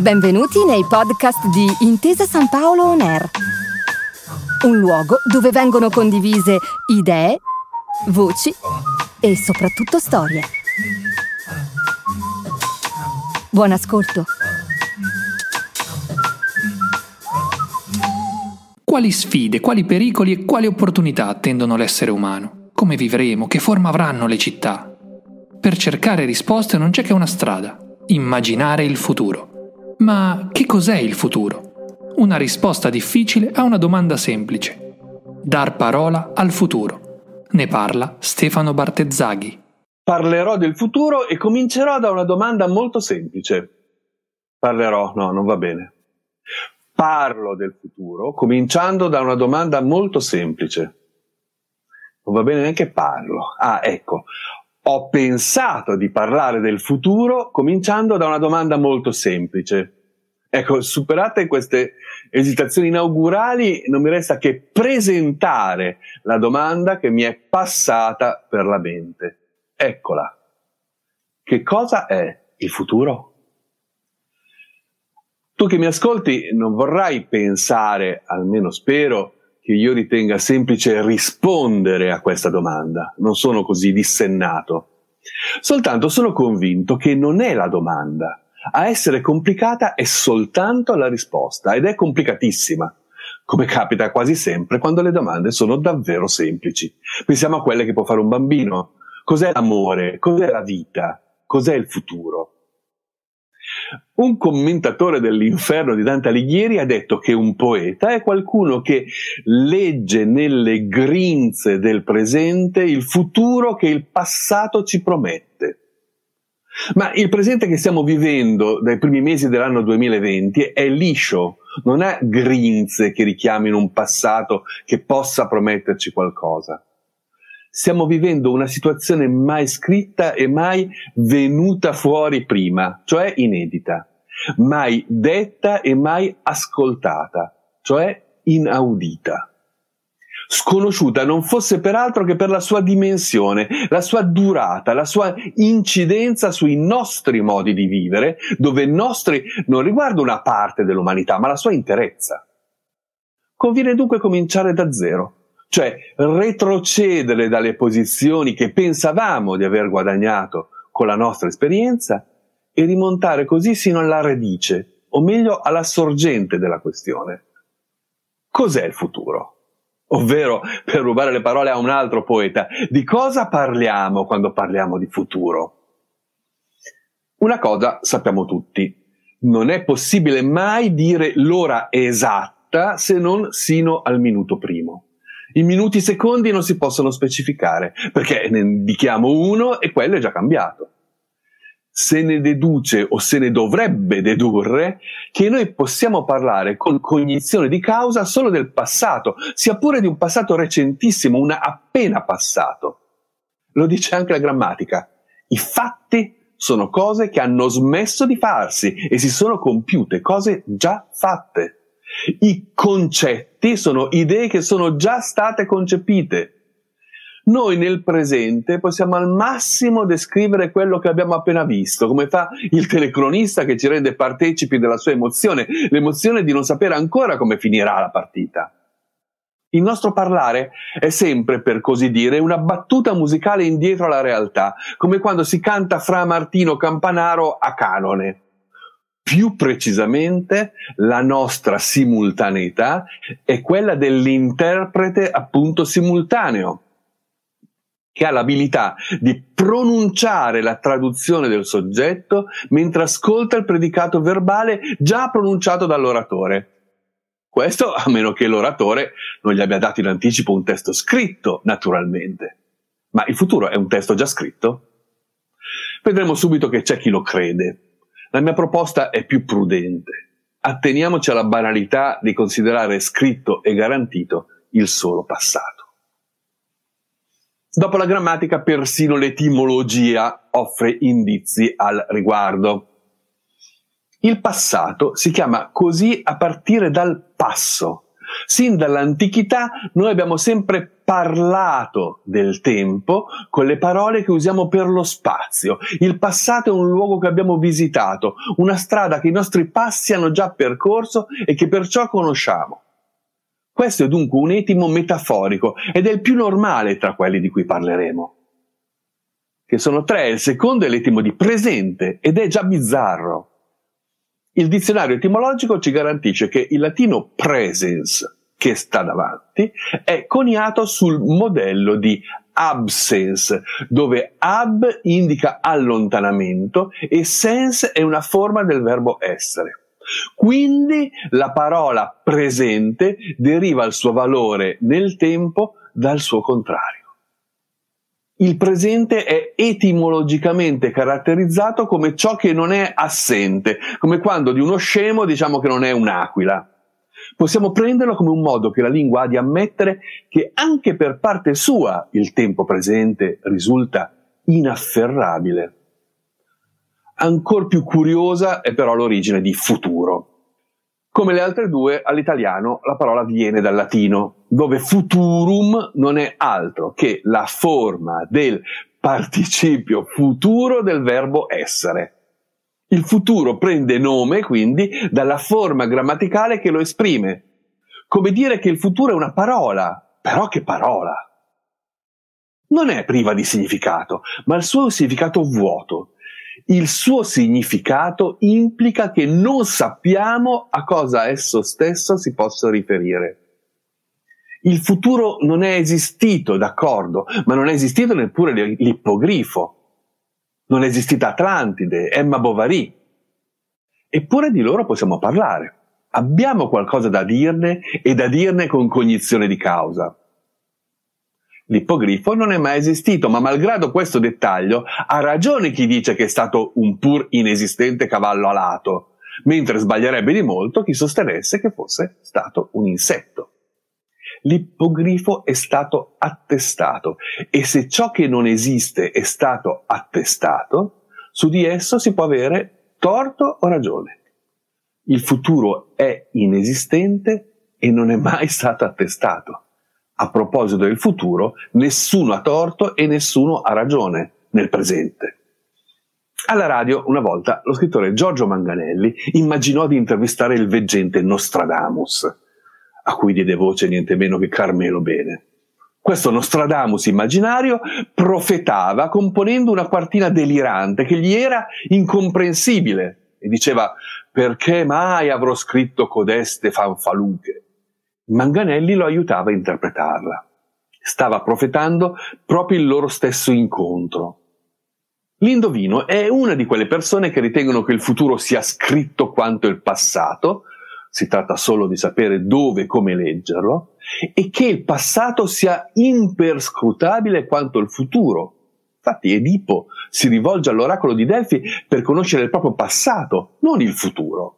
Benvenuti nei podcast di Intesa Sanpaolo On Air, un luogo dove vengono condivise idee, voci e soprattutto storie. Buon ascolto. Quali sfide, quali pericoli e quali opportunità attendono l'essere umano? Come vivremo? Che forma avranno le città? Per cercare risposte non c'è che una strada: immaginare il futuro. Ma che cos'è il futuro? Una risposta difficile a una domanda semplice. Dar parola al futuro. Ne parla Stefano Bartezzaghi. Parlerò del futuro e comincerò da una domanda molto semplice. Parlo del futuro cominciando da una domanda molto semplice. Non va bene neanche parlo. Ho pensato di parlare del futuro cominciando da una domanda molto semplice. Superate queste esitazioni inaugurali, non mi resta che presentare la domanda che mi è passata per la mente. Eccola. Che cosa è il futuro? Tu che mi ascolti non vorrai pensare, almeno spero, che io ritenga semplice rispondere a questa domanda. Non sono così dissennato. Soltanto sono convinto che non è la domanda. A essere complicata è soltanto la risposta, ed è complicatissima, come capita quasi sempre quando le domande sono davvero semplici. Pensiamo a quelle che può fare un bambino. Cos'è l'amore? Cos'è la vita? Cos'è il futuro? Un commentatore dell'Inferno di Dante Alighieri ha detto che un poeta è qualcuno che legge nelle grinze del presente il futuro che il passato ci promette. Ma il presente che stiamo vivendo dai primi mesi dell'anno 2020 è liscio, non ha grinze che richiamino un passato che possa prometterci qualcosa. Stiamo vivendo una situazione mai scritta e mai venuta fuori prima, cioè inedita, mai detta e mai ascoltata, cioè inaudita. Sconosciuta non fosse peraltro che per la sua dimensione, la sua durata, la sua incidenza sui nostri modi di vivere, dove nostri non riguarda una parte dell'umanità, ma la sua interezza. Conviene dunque cominciare da zero. Cioè retrocedere dalle posizioni che pensavamo di aver guadagnato con la nostra esperienza e rimontare così sino alla radice, o meglio alla sorgente della questione. Cos'è il futuro? Ovvero, per rubare le parole a un altro poeta, di cosa parliamo quando parliamo di futuro? Una cosa sappiamo tutti: non è possibile mai dire l'ora esatta se non sino al minuto primo. I minuti secondi non si possono specificare, perché ne indichiamo uno e quello è già cambiato. Se ne deduce, o se ne dovrebbe dedurre, che noi possiamo parlare con cognizione di causa solo del passato, sia pure di un passato recentissimo, un appena passato. Lo dice anche la grammatica. I fatti sono cose che hanno smesso di farsi e si sono compiute, cose già fatte. I concetti sono idee che sono già state concepite. Noi nel presente possiamo al massimo descrivere quello che abbiamo appena visto, come fa il telecronista che ci rende partecipi della sua emozione, l'emozione di non sapere ancora come finirà la partita. Il nostro parlare è sempre, per così dire, una battuta musicale indietro alla realtà, come quando si canta fra Martino Campanaro a canone. Più precisamente, la nostra simultaneità è quella dell'interprete appunto simultaneo, che ha l'abilità di pronunciare la traduzione del soggetto mentre ascolta il predicato verbale già pronunciato dall'oratore. Questo a meno che l'oratore non gli abbia dato in anticipo un testo scritto, naturalmente. Ma il futuro è un testo già scritto? Vedremo subito che c'è chi lo crede. La mia proposta è più prudente. Atteniamoci alla banalità di considerare scritto e garantito il solo passato. Dopo la grammatica, persino l'etimologia offre indizi al riguardo. Il passato si chiama così a partire dal passo. Sin dall'antichità noi abbiamo sempre parlato del tempo con le parole che usiamo per lo spazio. Il passato è un luogo che abbiamo visitato, una strada che i nostri passi hanno già percorso e che perciò conosciamo. Questo è dunque un etimo metaforico ed è il più normale tra quelli di cui parleremo. Che sono tre, il secondo è l'etimo di presente ed è già bizzarro. Il dizionario etimologico ci garantisce che il latino presens, che sta davanti, è coniato sul modello di absens, dove ab indica allontanamento e sens è una forma del verbo essere. Quindi la parola presente deriva il suo valore nel tempo dal suo contrario. Il presente è etimologicamente caratterizzato come ciò che non è assente, come quando di uno scemo diciamo che non è un'aquila. Possiamo prenderlo come un modo che la lingua ha di ammettere che anche per parte sua il tempo presente risulta inafferrabile. Ancor più curiosa è però l'origine di futuro. Come le altre due, all'italiano la parola viene dal latino, dove futurum non è altro che la forma del participio futuro del verbo essere. Il futuro prende nome, quindi, dalla forma grammaticale che lo esprime. Come dire che il futuro è una parola, però che parola? Non è priva di significato, ma il suo è un significato vuoto. Il suo significato implica che non sappiamo a cosa esso stesso si possa riferire. Il futuro non è esistito, d'accordo, ma non è esistito neppure l'ippogrifo. Non è esistita Atlantide, Emma Bovary. Eppure di loro possiamo parlare. Abbiamo qualcosa da dirne e da dirne con cognizione di causa. L'ippogrifo non è mai esistito, ma malgrado questo dettaglio ha ragione chi dice che è stato un pur inesistente cavallo alato, mentre sbaglierebbe di molto chi sostenesse che fosse stato un insetto. L'ippogrifo è stato attestato e se ciò che non esiste è stato attestato, su di esso si può avere torto o ragione. Il futuro è inesistente e non è mai stato attestato. A proposito del futuro, nessuno ha torto e nessuno ha ragione nel presente. Alla radio, una volta, lo scrittore Giorgio Manganelli immaginò di intervistare il veggente Nostradamus, a cui diede voce niente meno che Carmelo Bene. Questo Nostradamus immaginario profetava componendo una quartina delirante che gli era incomprensibile e diceva «Perché mai avrò scritto codeste fanfaluche?» Manganelli lo aiutava a interpretarla. Stava profetando proprio il loro stesso incontro. L'indovino è una di quelle persone che ritengono che il futuro sia scritto quanto il passato, si tratta solo di sapere dove e come leggerlo, e che il passato sia imperscrutabile quanto il futuro. Infatti Edipo si rivolge all'oracolo di Delfi per conoscere il proprio passato, non il futuro.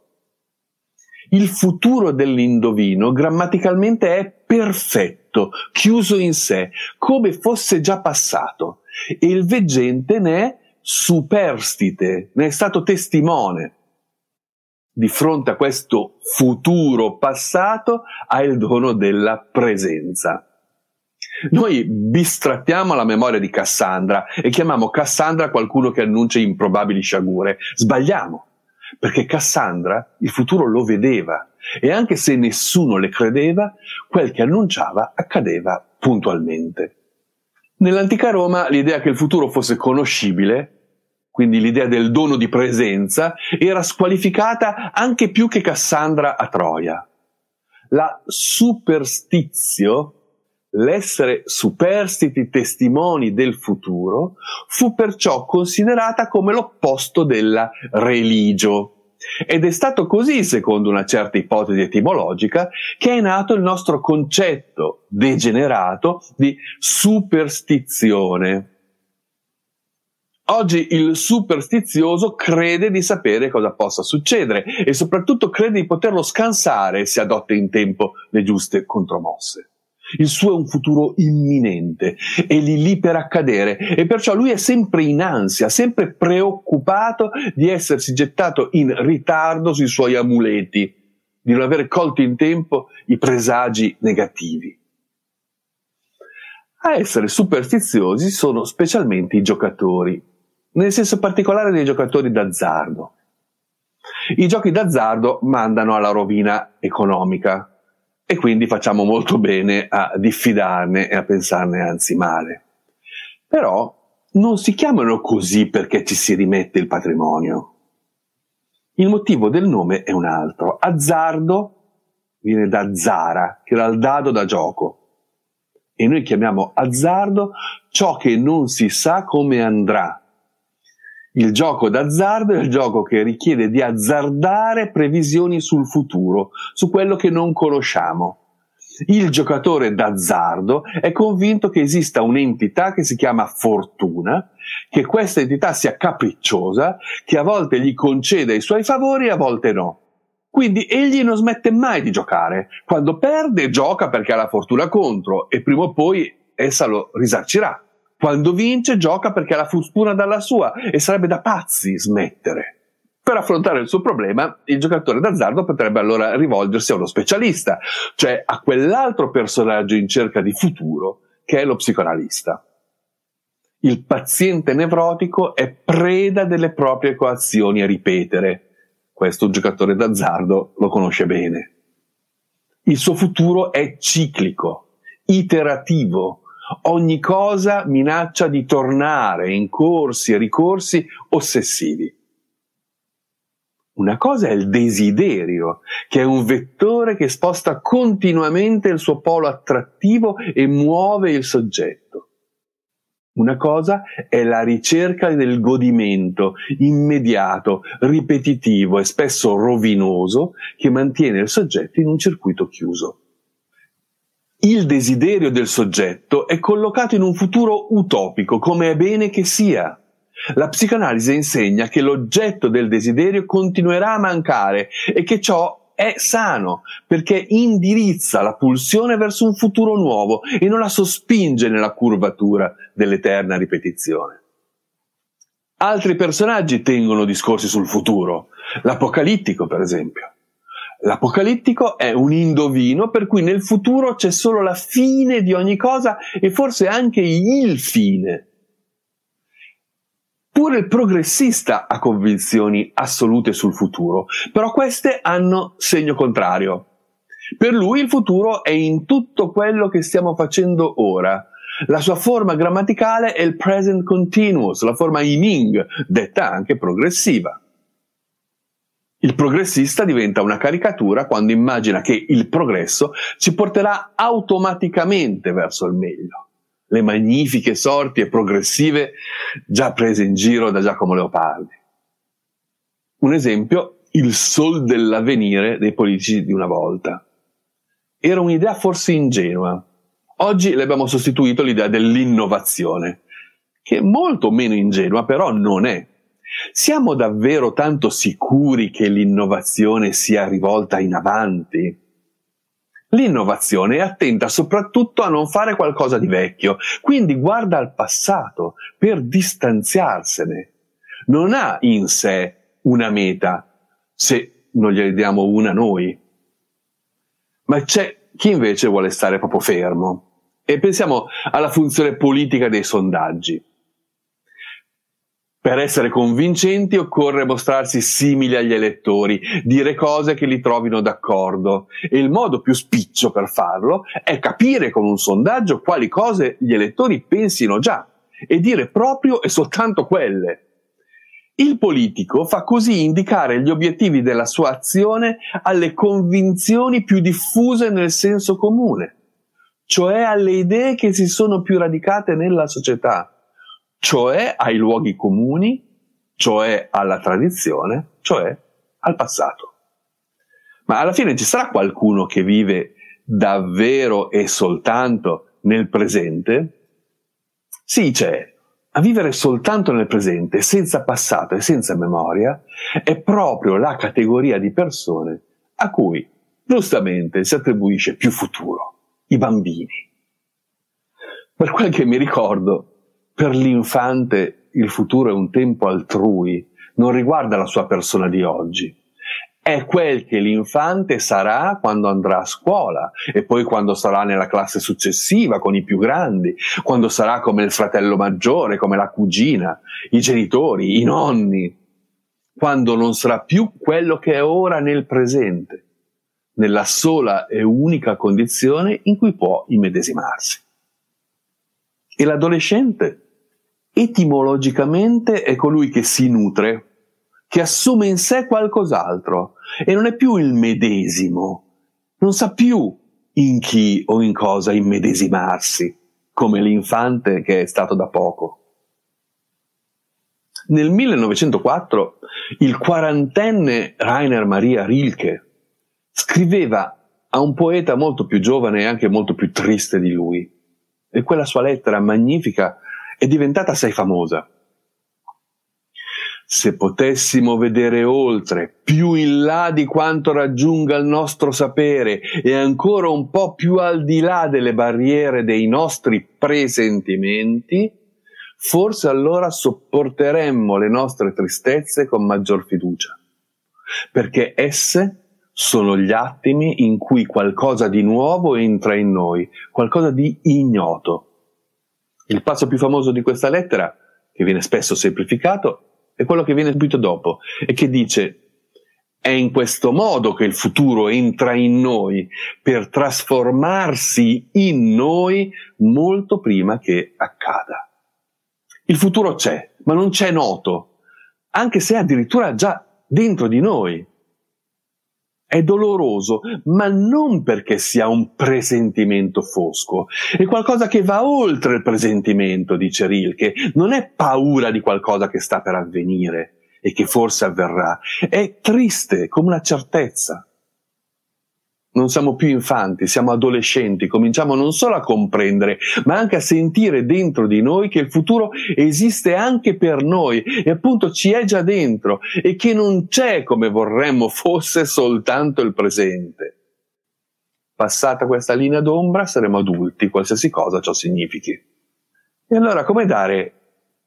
Il futuro dell'indovino grammaticalmente è perfetto, chiuso in sé, come fosse già passato, e il veggente ne è superstite, ne è stato testimone. Di fronte a questo futuro passato ha il dono della presenza. Noi bistrattiamo la memoria di Cassandra e chiamiamo Cassandra qualcuno che annuncia improbabili sciagure. Sbagliamo. Perché Cassandra il futuro lo vedeva e anche se nessuno le credeva, quel che annunciava accadeva puntualmente. Nell'antica Roma l'idea che il futuro fosse conoscibile, quindi l'idea del dono di presenza, era squalificata anche più che Cassandra a Troia. La superstizio, l'essere superstiti testimoni del futuro, fu perciò considerata come l'opposto della religio. Ed è stato così, secondo una certa ipotesi etimologica, che è nato il nostro concetto degenerato di superstizione. Oggi il superstizioso crede di sapere cosa possa succedere e soprattutto crede di poterlo scansare se adotta in tempo le giuste contromosse. Il suo è un futuro imminente e lì per accadere e perciò lui è sempre in ansia, sempre preoccupato di essersi gettato in ritardo sui suoi amuleti, di non aver colto in tempo i presagi negativi. A essere superstiziosi sono specialmente i giocatori, nel senso particolare dei giocatori d'azzardo. I giochi d'azzardo mandano alla rovina economica e quindi facciamo molto bene a diffidarne e a pensarne anzi male. Però non si chiamano così perché ci si rimette il patrimonio. Il motivo del nome è un altro. Azzardo viene da zara, che era il dado da gioco. E noi chiamiamo azzardo ciò che non si sa come andrà. Il gioco d'azzardo è il gioco che richiede di azzardare previsioni sul futuro, su quello che non conosciamo. Il giocatore d'azzardo è convinto che esista un'entità che si chiama fortuna, che questa entità sia capricciosa, che a volte gli conceda i suoi favori e a volte no. Quindi egli non smette mai di giocare. Quando perde gioca perché ha la fortuna contro e prima o poi essa lo risarcirà. Quando vince gioca perché ha la fortuna dalla sua e sarebbe da pazzi smettere. Per affrontare il suo problema il giocatore d'azzardo potrebbe allora rivolgersi a uno specialista, cioè a quell'altro personaggio in cerca di futuro che è lo psicoanalista. Il paziente nevrotico è preda delle proprie coazioni a ripetere. Questo un giocatore d'azzardo lo conosce bene. Il suo futuro è ciclico, iterativo. Ogni cosa minaccia di tornare in corsi e ricorsi ossessivi. Una cosa è il desiderio, che è un vettore che sposta continuamente il suo polo attrattivo e muove il soggetto. Una cosa è la ricerca del godimento immediato, ripetitivo e spesso rovinoso che mantiene il soggetto in un circuito chiuso. Il desiderio del soggetto è collocato in un futuro utopico, come è bene che sia. La psicanalisi insegna che l'oggetto del desiderio continuerà a mancare e che ciò è sano, perché indirizza la pulsione verso un futuro nuovo e non la sospinge nella curvatura dell'eterna ripetizione. Altri personaggi tengono discorsi sul futuro, l'apocalittico per esempio. L'apocalittico è un indovino per cui nel futuro c'è solo la fine di ogni cosa e forse anche il fine. Pure il progressista ha convinzioni assolute sul futuro, però queste hanno segno contrario. Per lui il futuro è in tutto quello che stiamo facendo ora. La sua forma grammaticale è il present continuous, la forma I Ming, detta anche progressiva. Il progressista diventa una caricatura quando immagina che il progresso ci porterà automaticamente verso il meglio. Le magnifiche sorti e progressive già prese in giro da Giacomo Leopardi. Un esempio, il sol dell'avvenire dei politici di una volta. Era un'idea forse ingenua. Oggi le abbiamo sostituito l'idea dell'innovazione, che è molto meno ingenua, però non è. Siamo davvero tanto sicuri che l'innovazione sia rivolta in avanti? L'innovazione è attenta soprattutto a non fare qualcosa di vecchio, quindi guarda al passato per distanziarsene. Non ha in sé una meta, se non gliene diamo una noi. Ma c'è chi invece vuole stare proprio fermo. E pensiamo alla funzione politica dei sondaggi. Per essere convincenti occorre mostrarsi simili agli elettori, dire cose che li trovino d'accordo e il modo più spiccio per farlo è capire con un sondaggio quali cose gli elettori pensino già e dire proprio e soltanto quelle. Il politico fa così indicare gli obiettivi della sua azione alle convinzioni più diffuse nel senso comune, cioè alle idee che si sono più radicate nella società. Cioè ai luoghi comuni, cioè alla tradizione, cioè al passato. Ma alla fine ci sarà qualcuno che vive davvero e soltanto nel presente? Sì, c'è. A vivere soltanto nel presente, senza passato e senza memoria, è proprio la categoria di persone a cui giustamente si attribuisce più futuro, i bambini. Per quel che mi ricordo, per l'infante il futuro è un tempo altrui, non riguarda la sua persona di oggi. è quel che l'infante sarà quando andrà a scuola e poi quando sarà nella classe successiva con i più grandi, quando sarà come il fratello maggiore, come la cugina, i genitori, i nonni, quando non sarà più quello che è ora nel presente, nella sola e unica condizione in cui può immedesimarsi. E l'adolescente etimologicamente è colui che si nutre, che assume in sé qualcos'altro e non è più il medesimo, non sa più in chi o in cosa immedesimarsi, come l'infante che è stato da poco. Nel 1904 il 40enne Rainer Maria Rilke scriveva a un poeta molto più giovane e anche molto più triste di lui, e quella sua lettera magnifica è diventata assai famosa. Se potessimo vedere oltre, più in là di quanto raggiunga il nostro sapere e ancora un po' più al di là delle barriere dei nostri presentimenti, forse allora sopporteremmo le nostre tristezze con maggior fiducia, perché esse sono gli attimi in cui qualcosa di nuovo entra in noi, qualcosa di ignoto. Il passo più famoso di questa lettera, che viene spesso semplificato, è quello che viene subito dopo e che dice: è in questo modo che il futuro entra in noi, per trasformarsi in noi molto prima che accada. Il futuro c'è, ma non c'è noto, anche se è addirittura già dentro di noi. È doloroso, ma non perché sia un presentimento fosco, è qualcosa che va oltre il presentimento, dice Rilke, non è paura di qualcosa che sta per avvenire e che forse avverrà, è triste come una certezza. Non siamo più infanti, siamo adolescenti, cominciamo non solo a comprendere, ma anche a sentire dentro di noi che il futuro esiste anche per noi e appunto ci è già dentro e che non c'è, come vorremmo fosse, soltanto il presente. Passata questa linea d'ombra saremo adulti, qualsiasi cosa ciò significhi. E allora come dare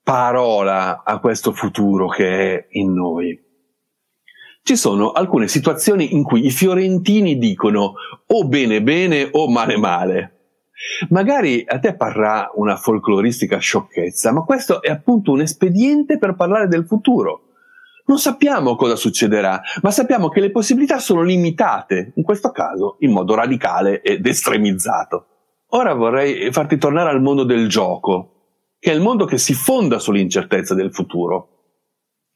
parola a questo futuro che è in noi? Ci sono alcune situazioni in cui i fiorentini dicono o bene bene o male male. Magari a te parrà una folcloristica sciocchezza, ma questo è appunto un espediente per parlare del futuro. Non sappiamo cosa succederà, ma sappiamo che le possibilità sono limitate, in questo caso in modo radicale ed estremizzato. Ora vorrei farti tornare al mondo del gioco, che è il mondo che si fonda sull'incertezza del futuro.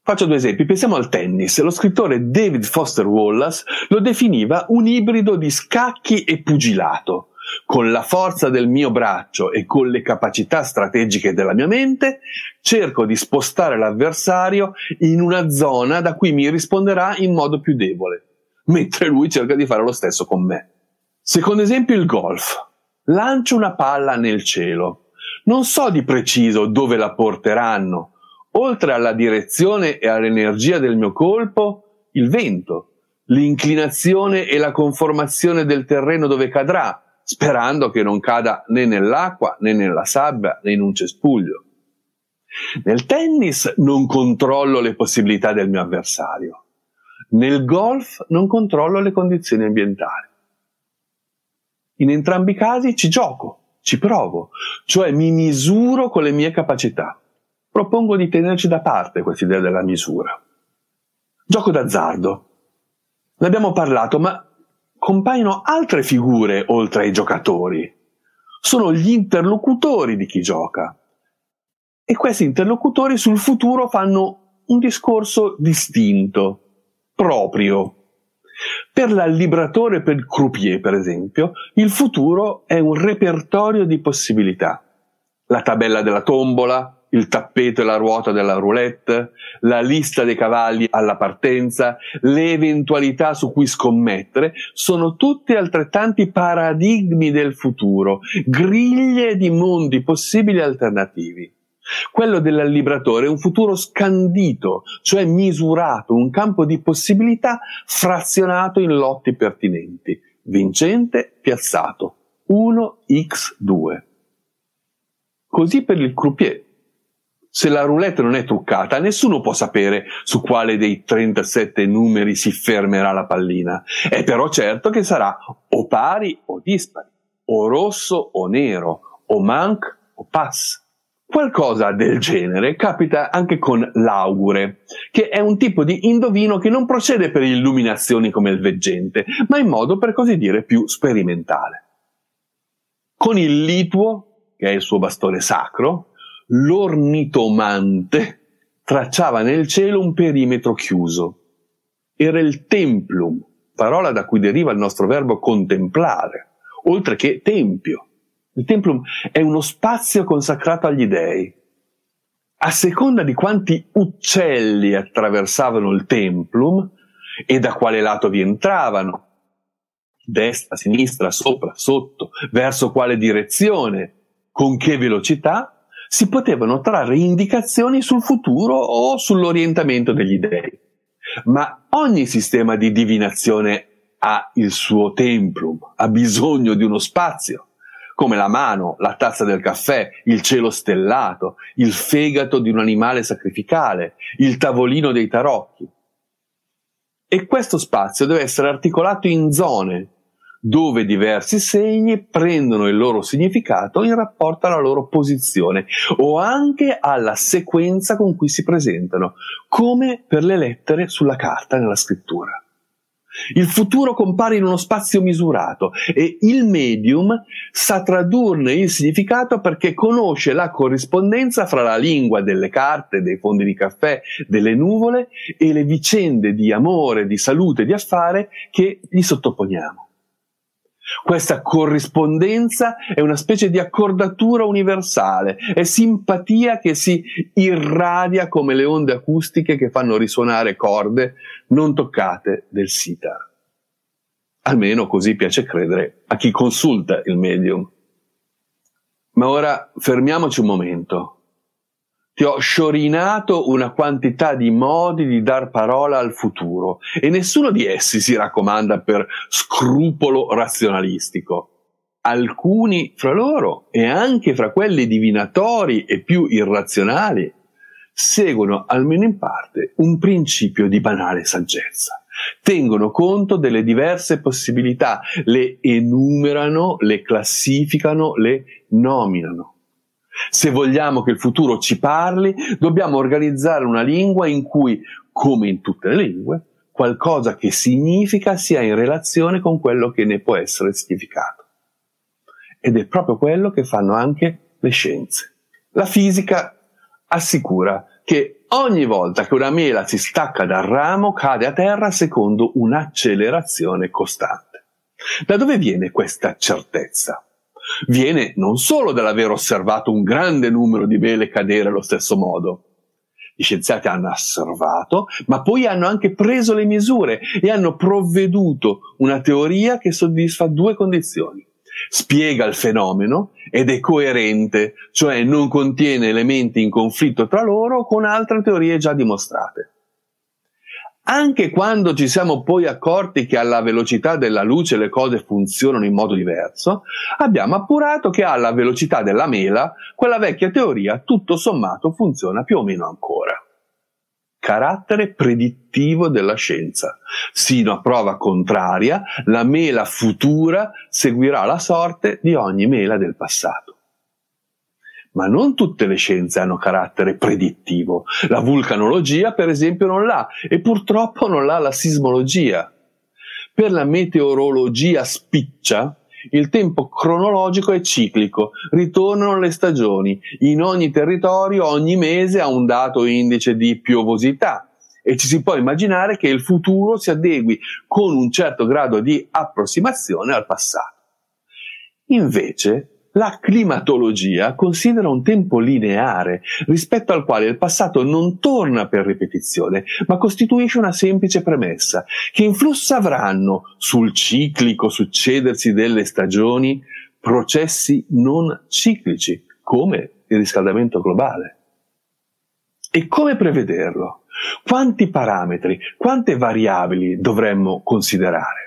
Faccio due esempi, pensiamo al tennis. Lo scrittore David Foster Wallace lo definiva un ibrido di scacchi e pugilato. Con la forza del mio braccio e con le capacità strategiche della mia mente, cerco di spostare l'avversario in una zona da cui mi risponderà in modo più debole, mentre lui cerca di fare lo stesso con me. Secondo esempio il golf. Lancio una palla nel cielo. Non so di preciso dove la porteranno. Oltre alla direzione e all'energia del mio colpo, il vento, l'inclinazione e la conformazione del terreno dove cadrà, sperando che non cada né nell'acqua, né nella sabbia, né in un cespuglio. Nel tennis non controllo le possibilità del mio avversario. Nel golf non controllo le condizioni ambientali. In entrambi i casi ci gioco, ci provo, cioè mi misuro con le mie capacità. Propongo di tenerci da parte questa idea della misura. Gioco d'azzardo. Ne abbiamo parlato, ma compaiono altre figure oltre ai giocatori. Sono gli interlocutori di chi gioca. E questi interlocutori sul futuro fanno un discorso distinto, proprio. Per l'allibratore e per il croupier, per esempio, il futuro è un repertorio di possibilità. La tabella della tombola, il tappeto e la ruota della roulette, la lista dei cavalli alla partenza, le eventualità su cui scommettere, sono tutti altrettanti paradigmi del futuro, griglie di mondi possibili alternativi. Quello dell'allibratore è un futuro scandito, cioè misurato, un campo di possibilità frazionato in lotti pertinenti, vincente, piazzato, 1x2. Così per il croupier. Se la roulette non è truccata, nessuno può sapere su quale dei 37 numeri si fermerà la pallina. È però certo che sarà o pari o dispari, o rosso o nero, o manque o passe. Qualcosa del genere capita anche con l'augure, che è un tipo di indovino che non procede per illuminazioni come il veggente, ma in modo per così dire più sperimentale. Con il lituo, che è il suo bastone sacro, l'ornitomante tracciava nel cielo un perimetro chiuso. Era il templum, parola da cui deriva il nostro verbo contemplare, oltre che tempio. Il templum è uno spazio consacrato agli dei. A seconda di quanti uccelli attraversavano il templum e da quale lato vi entravano, destra, sinistra, sopra, sotto, verso quale direzione, con che velocità, si potevano trarre indicazioni sul futuro o sull'orientamento degli dei. Ma ogni sistema di divinazione ha il suo templum, ha bisogno di uno spazio, come la mano, la tazza del caffè, il cielo stellato, il fegato di un animale sacrificale, il tavolino dei tarocchi. E questo spazio deve essere articolato in zone, dove diversi segni prendono il loro significato in rapporto alla loro posizione, o anche alla sequenza con cui si presentano, come per le lettere sulla carta nella scrittura. Il futuro compare in uno spazio misurato e il medium sa tradurne il significato perché conosce la corrispondenza fra la lingua delle carte, dei fondi di caffè, delle nuvole e le vicende di amore, di salute, di affare che gli sottoponiamo. Questa corrispondenza è una specie di accordatura universale, è simpatia che si irradia come le onde acustiche che fanno risuonare corde non toccate del sitar. Almeno così piace credere a chi consulta il medium. Ma ora fermiamoci un momento. Ti ho sciorinato una quantità di modi di dar parola al futuro e nessuno di essi si raccomanda per scrupolo razionalistico. Alcuni fra loro e anche fra quelli divinatori e più irrazionali seguono almeno in parte un principio di banale saggezza. Tengono conto delle diverse possibilità, le enumerano, le classificano, le nominano. Se vogliamo che il futuro ci parli, dobbiamo organizzare una lingua in cui, come in tutte le lingue, qualcosa che significa sia in relazione con quello che ne può essere significato. Ed è proprio quello che fanno anche le scienze. La fisica assicura che ogni volta che una mela si stacca dal ramo, cade a terra secondo un'accelerazione costante. Da dove viene questa certezza? Viene non solo dall'aver osservato un grande numero di mele cadere allo stesso modo. Gli scienziati hanno osservato, ma poi hanno anche preso le misure e hanno provveduto una teoria che soddisfa due condizioni. Spiega il fenomeno ed è coerente, cioè non contiene elementi in conflitto tra loro con altre teorie già dimostrate. Anche quando ci siamo poi accorti che alla velocità della luce le cose funzionano in modo diverso, abbiamo appurato che alla velocità della mela quella vecchia teoria tutto sommato funziona più o meno ancora. Carattere predittivo della scienza. Sino a prova contraria, la mela futura seguirà la sorte di ogni mela del passato. Ma non tutte le scienze hanno carattere predittivo. La vulcanologia, per esempio, non l'ha e purtroppo non l'ha la sismologia. Per la meteorologia spiccia, il tempo cronologico è ciclico, ritornano le stagioni. In ogni territorio, ogni mese ha un dato indice di piovosità e ci si può immaginare che il futuro si adegui con un certo grado di approssimazione al passato. Invece, la climatologia considera un tempo lineare, rispetto al quale il passato non torna per ripetizione, ma costituisce una semplice premessa. Che influsso avranno sul ciclico succedersi delle stagioni processi non ciclici, come il riscaldamento globale? E come prevederlo? Quanti parametri, quante variabili dovremmo considerare?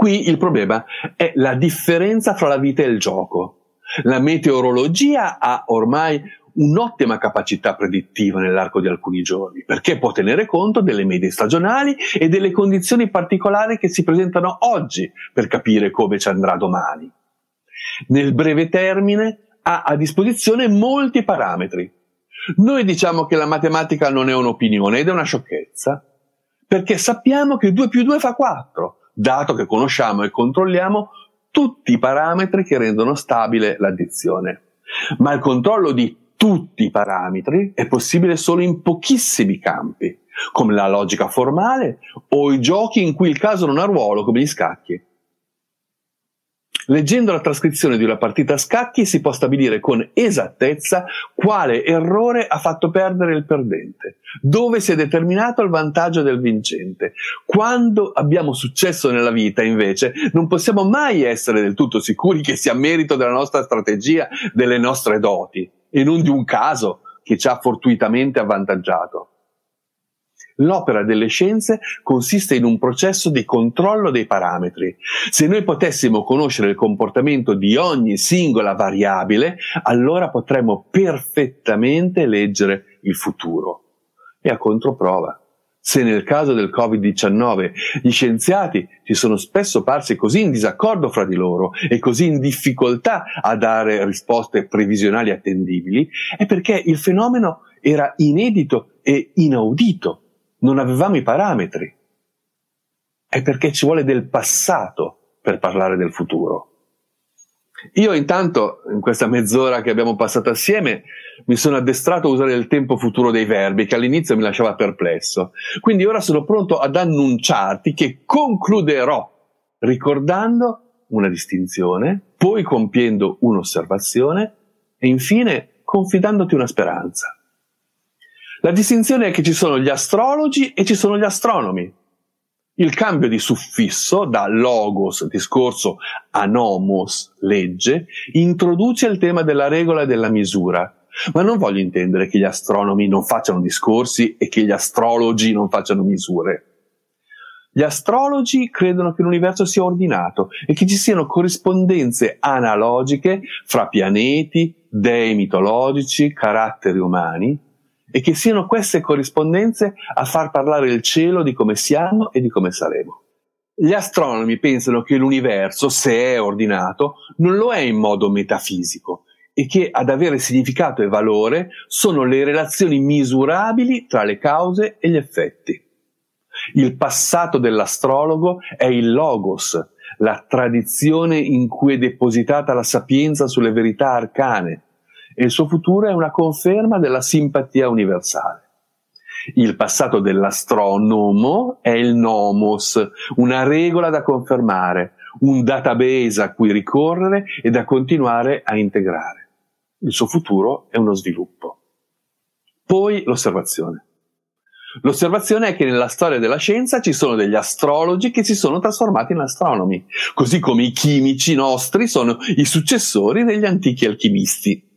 Qui il problema è la differenza fra la vita e il gioco. La meteorologia ha ormai un'ottima capacità predittiva nell'arco di alcuni giorni, perché può tenere conto delle medie stagionali e delle condizioni particolari che si presentano oggi per capire come ci andrà domani. Nel breve termine ha a disposizione molti parametri. Noi diciamo che la matematica non è un'opinione ed è una sciocchezza, perché sappiamo che 2 più 2 fa 4, dato che conosciamo e controlliamo tutti i parametri che rendono stabile l'addizione. Ma il controllo di tutti i parametri è possibile solo in pochissimi campi, come la logica formale o i giochi in cui il caso non ha ruolo, come gli scacchi. Leggendo la trascrizione di una partita a scacchi si può stabilire con esattezza quale errore ha fatto perdere il perdente, dove si è determinato il vantaggio del vincente. Quando abbiamo successo nella vita, invece, non possiamo mai essere del tutto sicuri che sia merito della nostra strategia, delle nostre doti, e non di un caso che ci ha fortuitamente avvantaggiato. L'opera delle scienze consiste in un processo di controllo dei parametri. Se noi potessimo conoscere il comportamento di ogni singola variabile, allora potremmo perfettamente leggere il futuro. E a controprova, se nel caso del Covid-19 gli scienziati si sono spesso parsi così in disaccordo fra di loro e così in difficoltà a dare risposte previsionali attendibili, è perché il fenomeno era inedito e inaudito. Non avevamo i parametri. È perché ci vuole del passato per parlare del futuro. Io intanto, in questa mezz'ora che abbiamo passato assieme, mi sono addestrato a usare il tempo futuro dei verbi, che all'inizio mi lasciava perplesso. Quindi ora sono pronto ad annunciarti che concluderò ricordando una distinzione, poi compiendo un'osservazione e infine confidandoti una speranza. La distinzione è che ci sono gli astrologi e ci sono gli astronomi. Il cambio di suffisso da logos, discorso, a nomos, legge, introduce il tema della regola e della misura. Ma non voglio intendere che gli astronomi non facciano discorsi e che gli astrologi non facciano misure. Gli astrologi credono che l'universo sia ordinato e che ci siano corrispondenze analogiche fra pianeti, dei mitologici, caratteri umani, e che siano queste corrispondenze a far parlare il cielo di come siamo e di come saremo. Gli astronomi pensano che l'universo, se è ordinato, non lo è in modo metafisico e che ad avere significato e valore sono le relazioni misurabili tra le cause e gli effetti. Il passato dell'astrologo è il logos, la tradizione in cui è depositata la sapienza sulle verità arcane, e il suo futuro è una conferma della simpatia universale. Il passato dell'astronomo è il nomos, una regola da confermare, un database a cui ricorrere e da continuare a integrare. Il suo futuro è uno sviluppo. Poi l'osservazione. L'osservazione è che nella storia della scienza ci sono degli astrologi che si sono trasformati in astronomi, così come i chimici nostri sono i successori degli antichi alchimisti.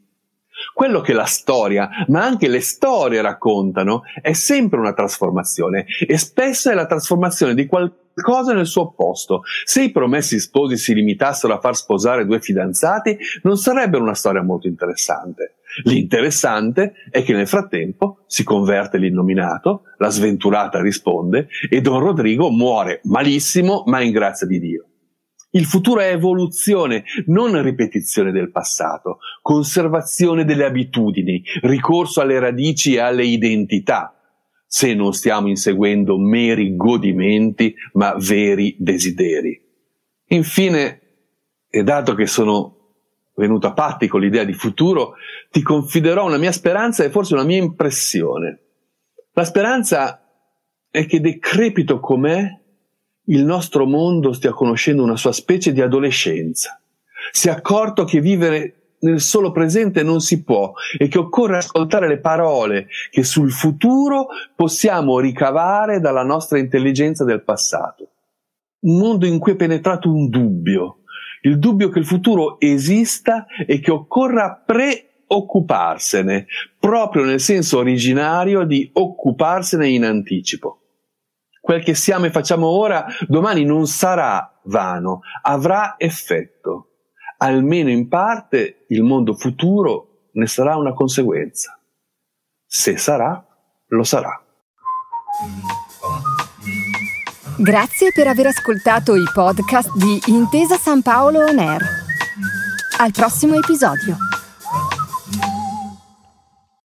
Quello che la storia, ma anche le storie raccontano, è sempre una trasformazione, e spesso è la trasformazione di qualcosa nel suo opposto. Se i promessi sposi si limitassero a far sposare 2 fidanzati, non sarebbe una storia molto interessante. L'interessante è che nel frattempo si converte l'innominato, la sventurata risponde e Don Rodrigo muore malissimo, ma in grazia di Dio. Il futuro è evoluzione, non ripetizione del passato, conservazione delle abitudini, ricorso alle radici e alle identità, se non stiamo inseguendo meri godimenti, ma veri desideri. Infine, e dato che sono venuto a patti con l'idea di futuro, ti confiderò una mia speranza e forse una mia impressione. La speranza è che, decrepito com'è, il nostro mondo stia conoscendo una sua specie di adolescenza. Si è accorto che vivere nel solo presente non si può e che occorre ascoltare le parole che sul futuro possiamo ricavare dalla nostra intelligenza del passato. Un mondo in cui è penetrato un dubbio, il dubbio che il futuro esista e che occorra preoccuparsene, proprio nel senso originario di occuparsene in anticipo. Quel che siamo e facciamo ora, domani non sarà vano, avrà effetto. Almeno in parte il mondo futuro ne sarà una conseguenza. Se sarà, lo sarà. Grazie per aver ascoltato i podcast di Intesa Sanpaolo On Air. Al prossimo episodio.